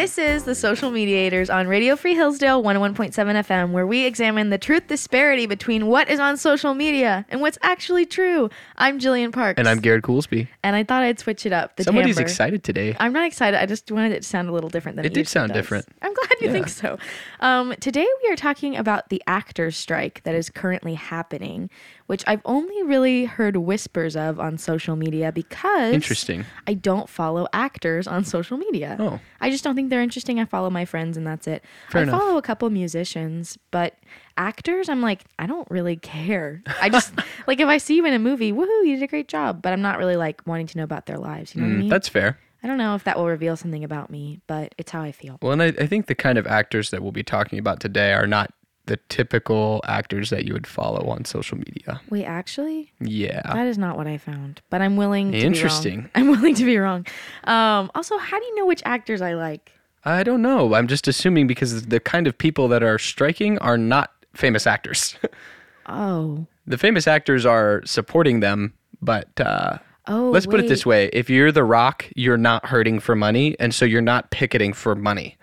This is The Social Mediators on Radio Free Hillsdale 101.7 FM, where we examine the truth disparity between what is on social media and what's actually true. I'm Jillian Parks. And I'm Garrett Coolsby. And I thought I'd switch it up. Somebody's excited today. I'm not excited. I just wanted it to sound a little different than it usually does. It did sound different. I'm glad you think so. Today we are talking about the actors' strike that is currently happening, which I've only really heard whispers of on social media because I don't follow actors on social media. Oh. I just don't think they're interesting. I follow my friends and that's it. Fair enough. Follow a couple musicians, but actors, I'm like, I don't really care. I just, like, if I see you in a movie, woohoo, you did a great job. But I'm not really, like, wanting to know about their lives. You know what I mean? That's fair. I don't know if that will reveal something about me, but it's how I feel. Well, and I think the kind of actors that we'll be talking about today are not the typical actors that you would follow on social media. Wait, actually? Yeah. That is not what I found, but I'm willing to be wrong. I'm willing to be wrong. Also, how do you know which actors I like? I don't know. I'm just assuming because the kind of people that are striking are not famous actors. Oh. The famous actors are supporting them, but let's put it this way. If you're The Rock, you're not hurting for money, and so you're not picketing for money.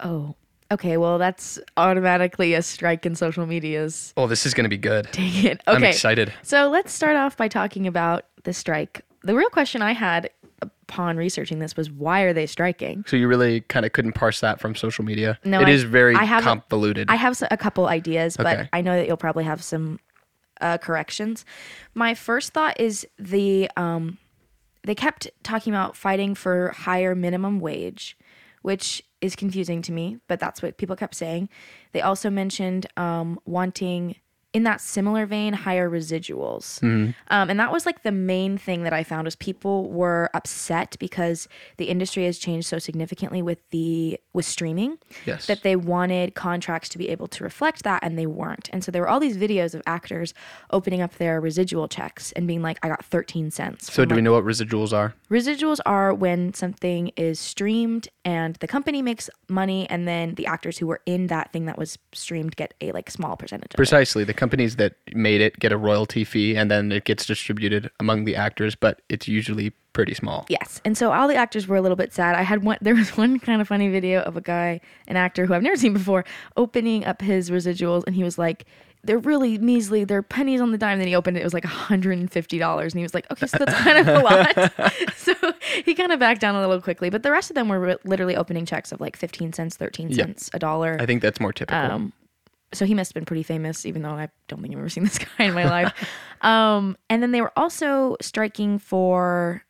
Oh. Okay, well, that's automatically a strike in social medias. Oh, this is going to be good. Dang it. Okay. I'm excited. So let's start off by talking about the strike. The real question I had upon researching this was, why are they striking? So you really kind of couldn't parse that from social media? No. It is very convoluted. I have a couple ideas, but I know that you'll probably have some corrections. My first thought is they kept talking about fighting for higher minimum wage, which is confusing to me, but that's what people kept saying. They also mentioned wanting, in that similar vein, higher residuals. Mm-hmm. And that was like the main thing that I found was people were upset because the industry has changed so significantly with streaming that they wanted contracts to be able to reflect that, and they weren't. And so there were all these videos of actors opening up their residual checks and being like, I got 13 cents. So do we know what residuals are? Residuals are when something is streamed and the company makes money, and then the actors who were in that thing that was streamed get a like small percentage of it. Precisely. The companies that made it get a royalty fee, and then it gets distributed among the actors, but it's usually pretty small. Yes. And so all the actors were a little bit sad. There was one kind of funny video of a guy, an actor who I've never seen before, opening up his residuals, and he was like, they're really measly. They're pennies on the dime. Then he opened it. It was like $150. And he was like, okay, so that's kind of a lot. So he kind of backed down a little quickly. But the rest of them were literally opening checks of like 15 cents, 13 cents, a dollar. I think that's more typical. So he must have been pretty famous, even though I don't think I've ever seen this guy in my life. And then they were also striking for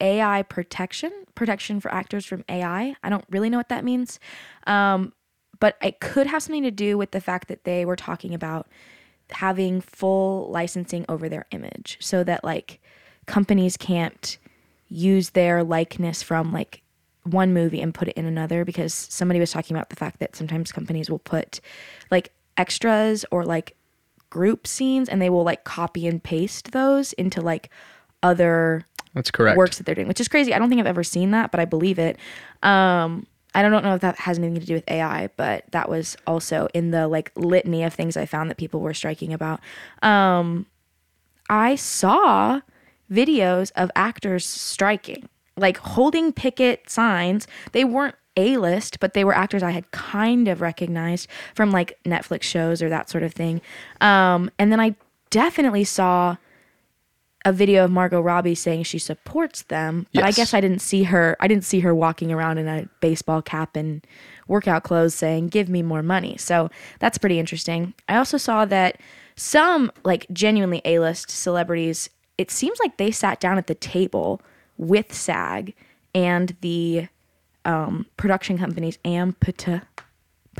AI protection for actors from AI. I don't really know what that means. But it could have something to do with the fact that they were talking about having full licensing over their image so that, like, companies can't use their likeness from, like, one movie and put it in another, because somebody was talking about the fact that sometimes companies will put, like, extras or, like, group scenes, and they will, like, copy and paste those into, like, other works that they're doing, which is crazy. I don't think I've ever seen that, but I believe it. I don't know if that has anything to do with AI, but that was also in the like litany of things I found that people were striking about. I saw videos of actors striking, like holding picket signs. They weren't A-list, but they were actors I had kind of recognized from like Netflix shows or that sort of thing. And then I definitely saw a video of Margot Robbie saying she supports them, but I guess I didn't see her walking around in a baseball cap and workout clothes saying, give me more money. So that's pretty interesting. I also saw that some like genuinely A-list celebrities, it seems like they sat down at the table with SAG and the production companies, AMPTP.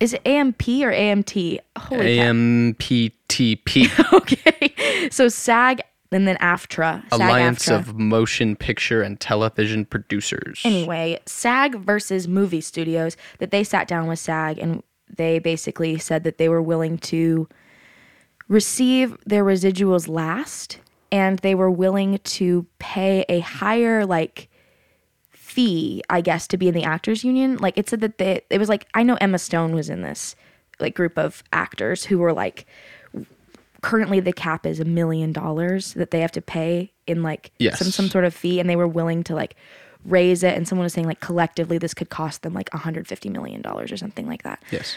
Is it AMP or AMT? Holy AMPTP. Okay. So SAG and then AFTRA. Alliance of Motion Picture and Television Producers. Anyway, SAG versus movie studios, that they sat down with SAG and they basically said that they were willing to receive their residuals last, and they were willing to pay a higher like fee, I guess, to be in the actors union. Like it said that it was like, I know Emma Stone was in this like group of actors who were like, currently the cap is $1 million that they have to pay in like some sort of fee, and they were willing to like raise it. And someone was saying like collectively this could cost them like $150 million or something like that. Yes.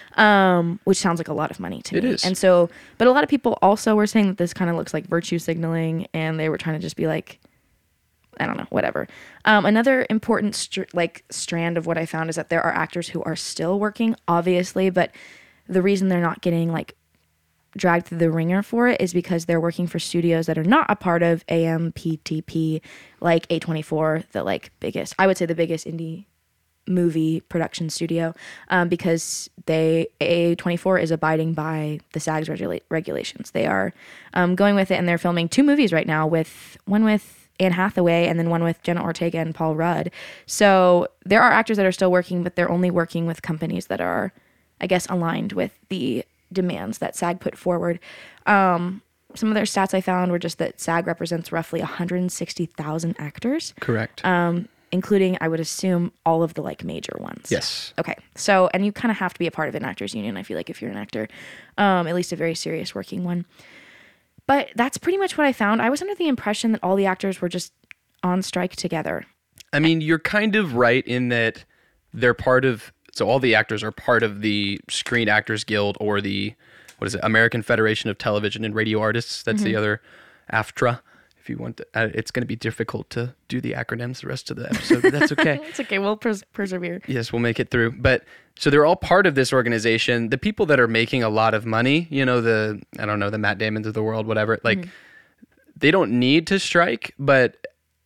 Which sounds like a lot of money to me. It is. And so, but a lot of people also were saying that this kind of looks like virtue signaling, and they were trying to just be like, I don't know, whatever. Another important strand of what I found is that there are actors who are still working, obviously, but the reason they're not getting like dragged through the ringer for it is because they're working for studios that are not a part of AMPTP, like A24, the like biggest, I would say the biggest indie movie production studio, because A24 is abiding by the SAG's regulations. They are going with it, and they're filming two movies right now, with one with Anne Hathaway and then one with Jenna Ortega and Paul Rudd. So there are actors that are still working, but they're only working with companies that are, I guess, aligned with the demands that SAG put forward. Some of their stats I found were just that SAG represents roughly 160,000 actors. Correct. Including, I would assume, all of the like major ones. Yes. Okay. So, and you kind of have to be a part of an actors union, I feel like, if you're an actor, at least a very serious working one. But that's pretty much what I found. I was under the impression that all the actors were just on strike together. I mean, you're kind of right in that they're part of, so all the actors are part of the Screen Actors Guild, or the, what is it, American Federation of Television and Radio Artists. That's the other, AFTRA. If you want to, it's going to be difficult to do the acronyms the rest of the episode, but that's okay. It's okay. We'll persevere. Yes, we'll make it through. But so they're all part of this organization. The people that are making a lot of money, you know, the, I don't know, the Matt Damons of the world, whatever, like they don't need to strike, but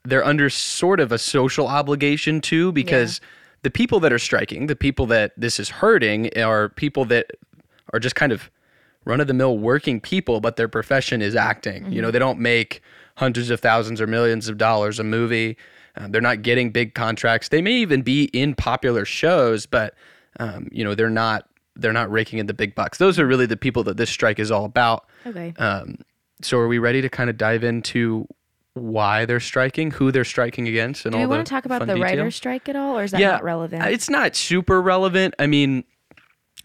they're under sort of a social obligation too, because the people that are striking, the people that this is hurting, are people that are just kind of run-of-the-mill working people, but their profession is acting. You know, they don't make hundreds of thousands or millions of dollars a movie. They're not getting big contracts. They may even be in popular shows, but you know, they're not raking in the big bucks. Those are really the people that this strike is all about. Okay. So are we ready to kind of dive into why they're striking, who they're striking against, and all that? Do we want to talk about the writer's strike at all, or is that not relevant? It's not super relevant. I mean,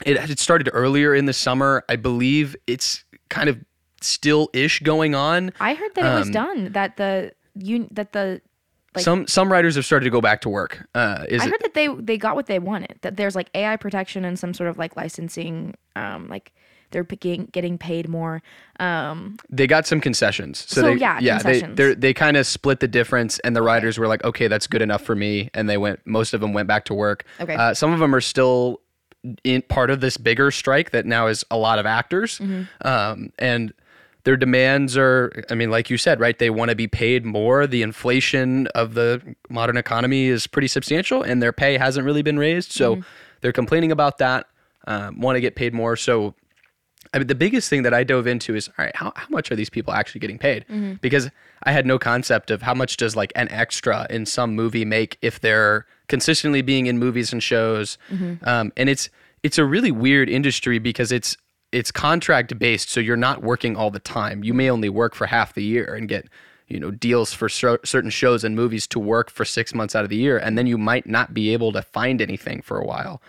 it started earlier in the summer. I believe it's kind of still-ish going on. I heard that it was done. Some writers have started to go back to work. I heard that they got what they wanted. That there's like AI protection and some sort of like licensing. Like they're getting paid more. They got some concessions. So concessions. They kind of split the difference, and the writers were like, okay, that's good enough for me, and they went. Most of them went back to work. Okay. Some of them are still in part of this bigger strike that now is a lot of actors, and their demands are, I mean, like you said, right? They want to be paid more. The inflation of the modern economy is pretty substantial, and their pay hasn't really been raised. So they're complaining about that, want to get paid more. So I mean, the biggest thing that I dove into is, all right, how much are these people actually getting paid? Because I had no concept of how much does like an extra in some movie make if they're consistently being in movies and shows. And it's a really weird industry because it's contract-based, so you're not working all the time. You may only work for half the year and get, you know, deals for certain shows and movies to work for 6 months out of the year, and then you might not be able to find anything for a while.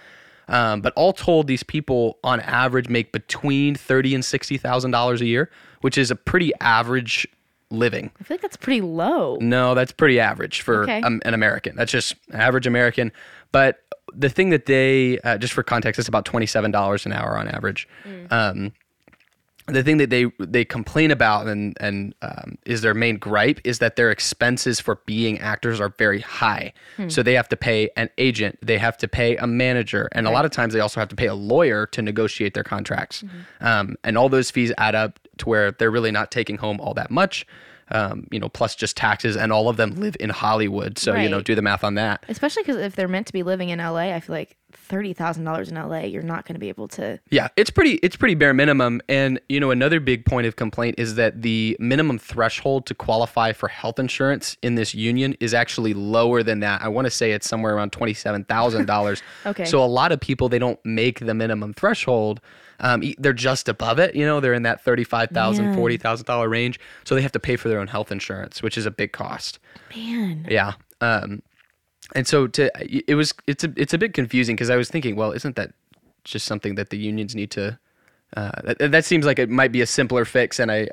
But all told, these people on average make between $30,000 and $60,000 a year, which is a pretty average living. I feel like that's pretty low. No, that's pretty average for an American. That's just average American. But the thing that they, just for context, it's about $27 an hour on average. The thing that they complain about and is their main gripe is that their expenses for being actors are very high. So they have to pay an agent, they have to pay a manager, and a lot of times they also have to pay a lawyer to negotiate their contracts. And all those fees add up to where they're really not taking home all that much. You know, plus just taxes, and all of them live in Hollywood. So, you know, do the math on that. Especially because if they're meant to be living in LA, I feel like $30,000 in LA, you're not going to be able to. Yeah, it's pretty bare minimum. And, you know, another big point of complaint is that the minimum threshold to qualify for health insurance in this union is actually lower than that. I want to say it's somewhere around $27,000. Okay. So a lot of people, they don't make the minimum threshold. They're just above it, you know, they're in that $35,000, $40,000 range. So they have to pay for their own health insurance, which is a big cost. Man. Yeah. And so it's a bit confusing because I was thinking, well, isn't that just something that the unions need to, that seems like it might be a simpler fix. And I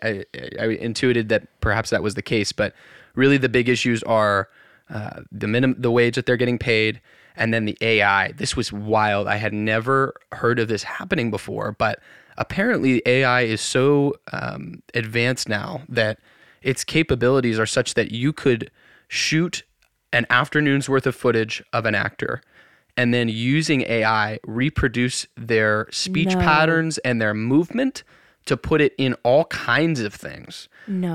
intuited that perhaps that was the case, but Really, the big issues are the wage that they're getting paid, and then the AI. This was wild. I had never heard of this happening before, but apparently AI is so advanced now that its capabilities are such that you could shoot an afternoon's worth of footage of an actor and then using AI reproduce their speech patterns and their movement to put it in all kinds of things.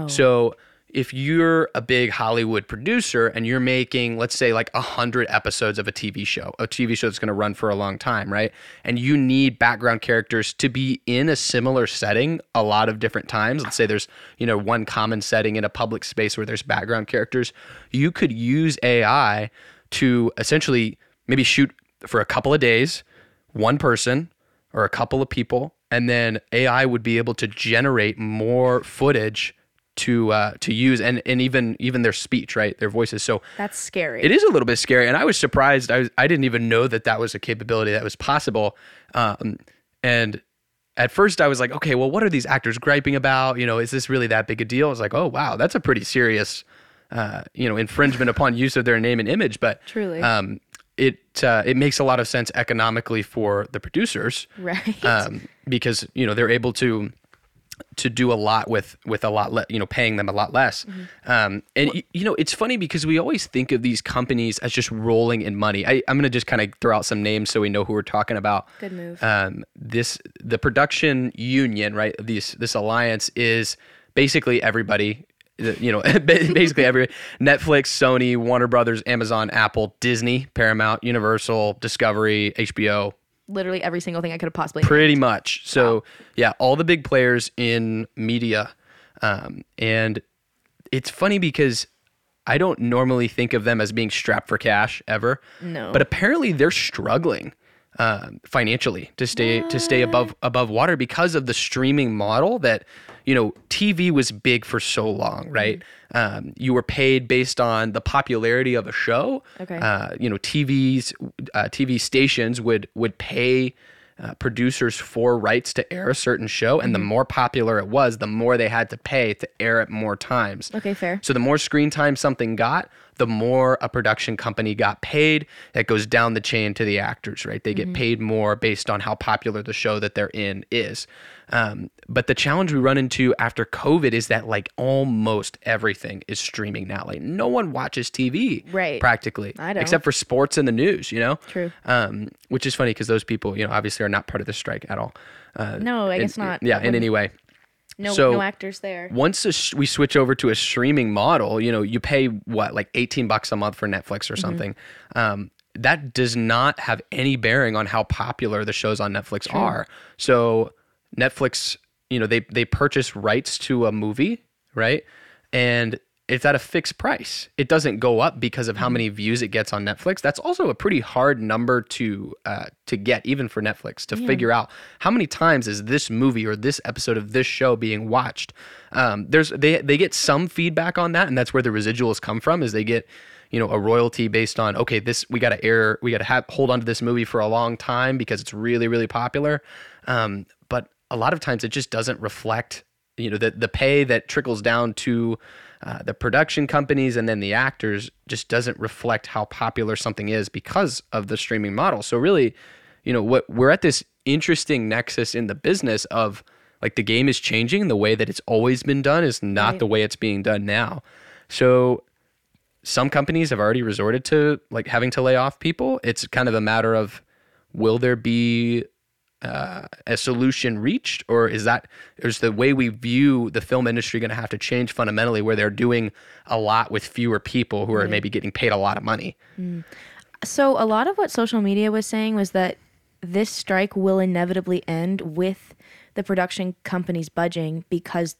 So if you're a big Hollywood producer and you're making, let's say, like 100 episodes of a TV show that's going to run for a long time, right? And you need background characters to be in a similar setting a lot of different times. Let's say there's, you know, one common setting in a public space where there's background characters. You could use AI to essentially maybe shoot for a couple of days, one person or a couple of people, and then AI would be able to generate more footage to use and even their speech, right? Their voices. So that's scary. It is a little bit scary. And I was surprised. I didn't even know that was a capability that was possible. And at first I was like, okay, well, what are these actors griping about? You know, is this really that big a deal? I was like, oh, wow, that's a pretty serious, infringement upon use of their name and image. But truly, it makes a lot of sense economically for the producers, right? Because, you know, they're able to do a lot with a lot less, you know, paying them a lot less. Mm-hmm. It's funny because we always think of these companies as just rolling in money. I'm going to just kind of throw out some names so we know who we're talking about. Good move. The production union, right? This alliance is basically everybody, you know, basically everybody, Netflix, Sony, Warner Brothers, Amazon, Apple, Disney, Paramount, Universal, Discovery, HBO, literally every single thing I could have possibly pretty much. So yeah, all the big players in media. And it's funny because I don't normally think of them as being strapped for cash ever. No. But apparently they're struggling financially to stay above water because of the streaming model that, you know, TV was big for so long, right? Mm-hmm. You were paid based on the popularity of a show. Okay. TV stations would pay producers for rights to air a certain show, and the more popular it was, the more they had to pay to air it more times. Okay, fair. So the more screen time something got, the more a production company got paid. That goes down the chain to the actors, right? They get paid more based on how popular the show that they're in is. But the challenge we run into after COVID is that, like, almost everything is streaming now. Like, no one watches TV, right? Practically. I don't. Except for sports and the news, you know? True. Which is funny because those people, you know, obviously are not part of the strike at all. No, I guess not. Yeah, in any way. No actors there. Once we switch over to a streaming model, you know, you pay like $18 a month for Netflix or something. That does not have any bearing on how popular the shows on Netflix are. So Netflix, you know, they purchase rights to a movie, right? And it's at a fixed price. It doesn't go up because of how many views it gets on Netflix. That's also a pretty hard number to get, even for Netflix, to figure out how many times is this movie or this episode of this show being watched. They get some feedback on that, and that's where the residuals come from. Is they get, you know, a royalty based on, okay, this we got to hold on to this movie for a long time because it's really, really popular. But a lot of times it just doesn't reflect, you know, the pay that trickles down to the production companies and then the actors just doesn't reflect how popular something is because of the streaming model. So really, you know, we're at this interesting nexus in the business of, like, the game is changing. The way that it's always been done is not the way it's being done now. So some companies have already resorted to, like, having to lay off people. It's kind of a matter of, will there be a solution reached, or is the way we view the film industry going to have to change fundamentally, where they're doing a lot with fewer people who are maybe getting paid a lot of money? So a lot of what social media was saying was that this strike will inevitably end with the production companies budging because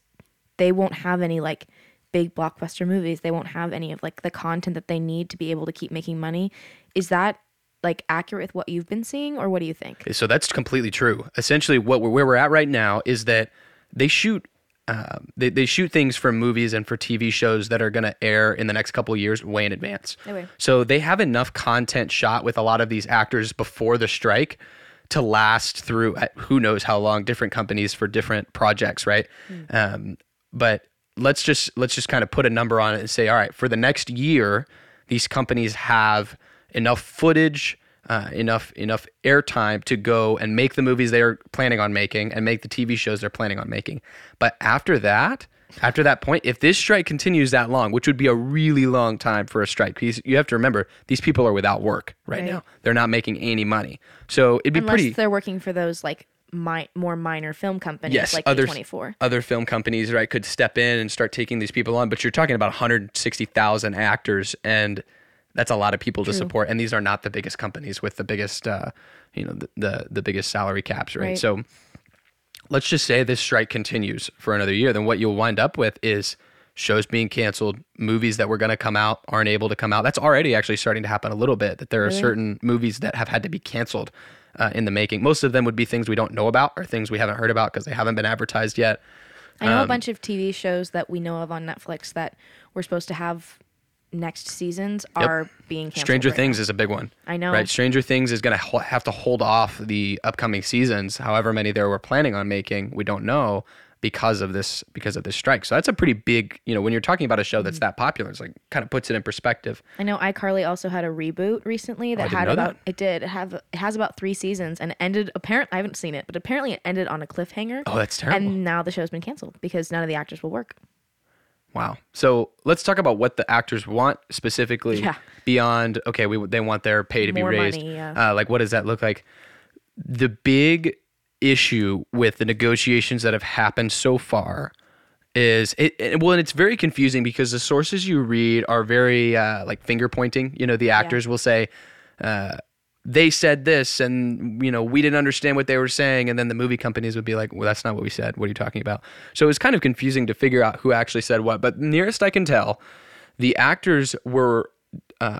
they won't have any, like, big blockbuster movies. They won't have any of, like, the content that they need to be able to keep making money. Is that, like, accurate with what you've been seeing, or what do you think? So that's completely true. Essentially, where we're at right now is that they shoot they shoot things for movies and for TV shows that are going to air in the next couple of years way in advance. Okay. So they have enough content shot with a lot of these actors before the strike to last through who knows how long, different companies for different projects, right? But let's just kind of put a number on it and say, all right, for the next year, these companies have enough footage, enough airtime to go and make the movies they are planning on making and make the TV shows they're planning on making. But after that point, if this strike continues that long, which would be a really long time for a strike, because you have to remember, these people are without work right now. They're not making any money. So it'd be unless they're working for those like more minor film companies, like A24. Other film companies, right, could step in and start taking these people on. But you're talking about 160,000 actors, and that's a lot of people to support. And these are not the biggest companies with the biggest, the biggest salary caps, right? So let's just say this strike continues for another year. Then what you'll wind up with is shows being canceled, movies that were going to come out aren't able to come out. That's already actually starting to happen a little bit, that there are certain movies that have had to be canceled in the making. Most of them would be things we don't know about or things we haven't heard about because they haven't been advertised yet. I know a bunch of TV shows that we know of on Netflix that we're supposed to have next seasons are being canceled. Stranger Things is a big one. I know. Right? Stranger Things is going to have to hold off the upcoming seasons, however many there were planning on making, we don't know, because of this strike. So that's a pretty big, when you're talking about a show that's that popular, it's like kind of puts it in perspective. I know iCarly also had a reboot recently that it has about 3 seasons and ended, apparently I haven't seen it, but apparently it ended on a cliffhanger. Oh, that's terrible. And now the show's been canceled because none of the actors will work. Wow. So let's talk about what the actors want specifically beyond, okay, they want their pay to more be raised. Money, like, what does that look like? The big issue with the negotiations that have happened so far is, and it's very confusing because the sources you read are very finger pointing. The actors will say, they said this and, we didn't understand what they were saying. And then the movie companies would be like, well, that's not what we said. What are you talking about? So it was kind of confusing to figure out who actually said what. But nearest I can tell, the actors were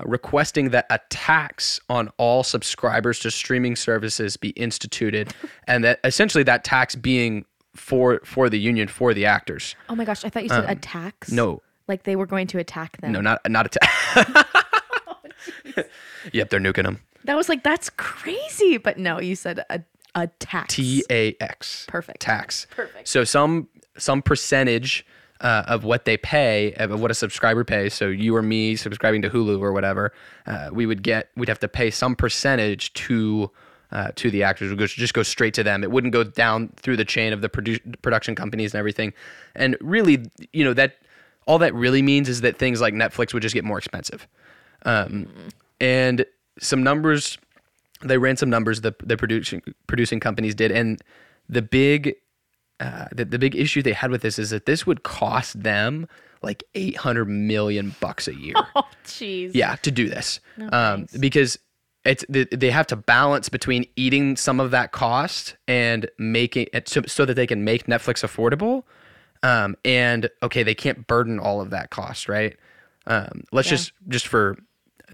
requesting that a tax on all subscribers to streaming services be instituted. And that essentially that tax being for the union, for the actors. Oh my gosh. I thought you said a tax. No. Like they were going to attack them. No, not a tax. Oh, geez. Yep, they're nuking them. That was like, that's crazy. But no, you said a tax. T-A-X. Perfect. Tax. Perfect. So some percentage of what they pay, of what a subscriber pays. So you or me subscribing to Hulu or whatever, we'd have to pay some percentage to the actors. It would just go straight to them. It wouldn't go down through the chain of the production companies and everything. And really, that all that really means is that things like Netflix would just get more expensive. And some numbers, they ran some numbers the producing companies did, and the big issue they had with this is that this would cost them like $800 million a year. Oh, jeez. Yeah, to do this, because they have to balance between eating some of that cost and making it so that they can make Netflix affordable, and okay, they can't burden all of that cost, right? Just for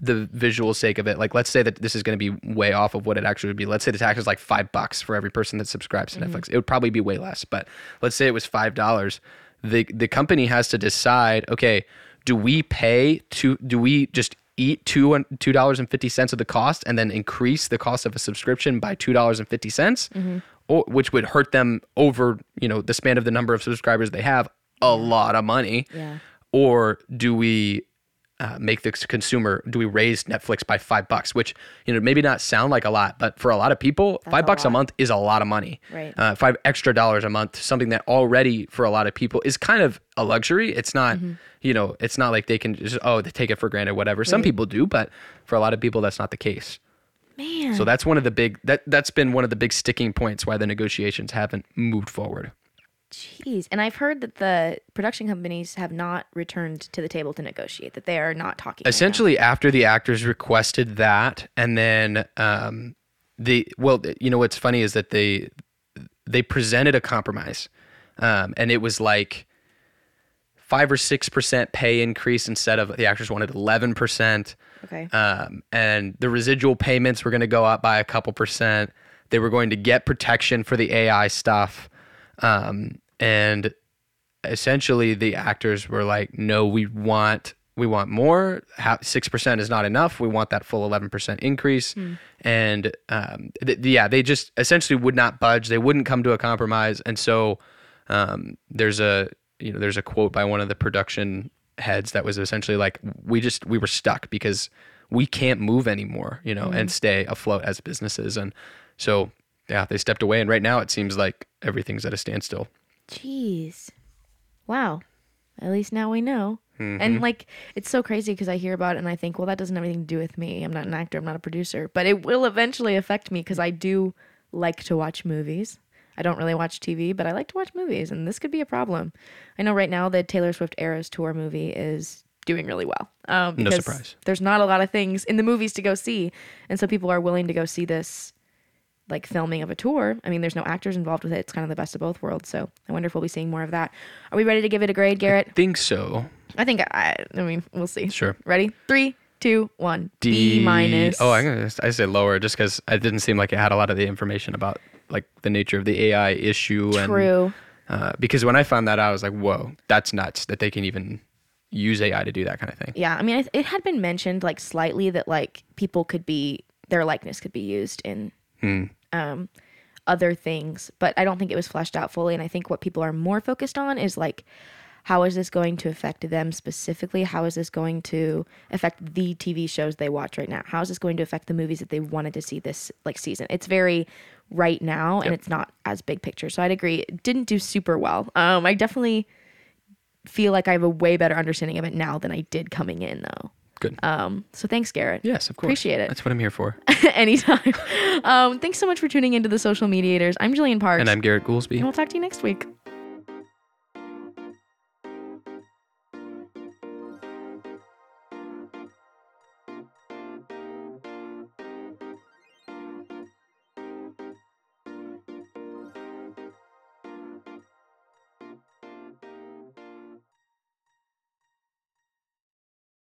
the visual sake of it, like let's say that this is going to be way off of what it actually would be. Let's say the tax is like $5 for every person that subscribes to Netflix. It would probably be way less, but let's say it was $5. The company has to decide, okay, do we just eat $2.50 of the cost and then increase the cost of a subscription by $2.50, or which would hurt them over the span of the number of subscribers they have, a lot of money, or do we make the consumer, do we raise Netflix by $5, which, maybe not sound like a lot, but for a lot of people, that's $5 a month is a lot of money, right? $5 extra a month, something that already for a lot of people is kind of a luxury. It's not, it's not like they can just, they take it for granted, whatever. Right. Some people do, but for a lot of people, that's not the case. Man. So that's that's been one of the big sticking points why the negotiations haven't moved forward. Jeez. And I've heard that the production companies have not returned to the table to negotiate, that they are not talking. Essentially, right now, after the actors requested that, and then what's funny is that they presented a compromise, and it was like 5 or 6% pay increase instead of, the actors wanted 11%. Okay. And the residual payments were going to go up by a couple percent. They were going to get protection for the AI stuff. And essentially the actors were like, no, we want more. 6% is not enough. We want that full 11% increase. And, they just essentially would not budge. They wouldn't come to a compromise. And so, there's a, you know, there's a quote by one of the production heads that was essentially like, we were stuck because we can't move anymore, you know, mm-hmm. and stay afloat as businesses. And so, yeah, they stepped away. And right now it seems like everything's at a standstill. Jeez. Wow. At least now we know. Mm-hmm. And like, it's so crazy because I hear about it and I think, well, that doesn't have anything to do with me. I'm not an actor. I'm not a producer. But it will eventually affect me because I do like to watch movies. I don't really watch TV, but I like to watch movies, and this could be a problem. I know right now the Taylor Swift Eras Tour movie is doing really well. No surprise. There's not a lot of things in the movies to go see, and so people are willing to go see this, like, filming of a tour. I mean, there's no actors involved with it. It's kind of the best of both worlds, so I wonder if we'll be seeing more of that. Are we ready to give it a grade, Garrett? I think so. I mean, we'll see. Sure. Ready? 3, 2, 1. D-. Oh, I say lower just because it didn't seem like it had a lot of the information about, like, the nature of the AI issue. True. And, because when I found that out, I was like, whoa, that's nuts that they can even use AI to do that kind of thing. Yeah. I mean, it had been mentioned, like, slightly that, like, people could be, their likeness could be used in other things, but I don't think it was fleshed out fully. And I think what people are more focused on is, like, how is this going to affect them specifically? How is this going to affect the TV shows they watch right now? How is this going to affect the movies that they wanted to see this, like, season? It's very right now, and it's not as big picture. So I'd agree. It didn't do super well. I definitely feel like I have a way better understanding of it now than I did coming in, though. Good. So thanks, Garrett. Yes, of course. Appreciate it. That's what I'm here for. Anytime. Thanks so much for tuning into The Social Mediators. I'm Jillian Parks. And I'm Garrett Coolsby. And we'll talk to you next week.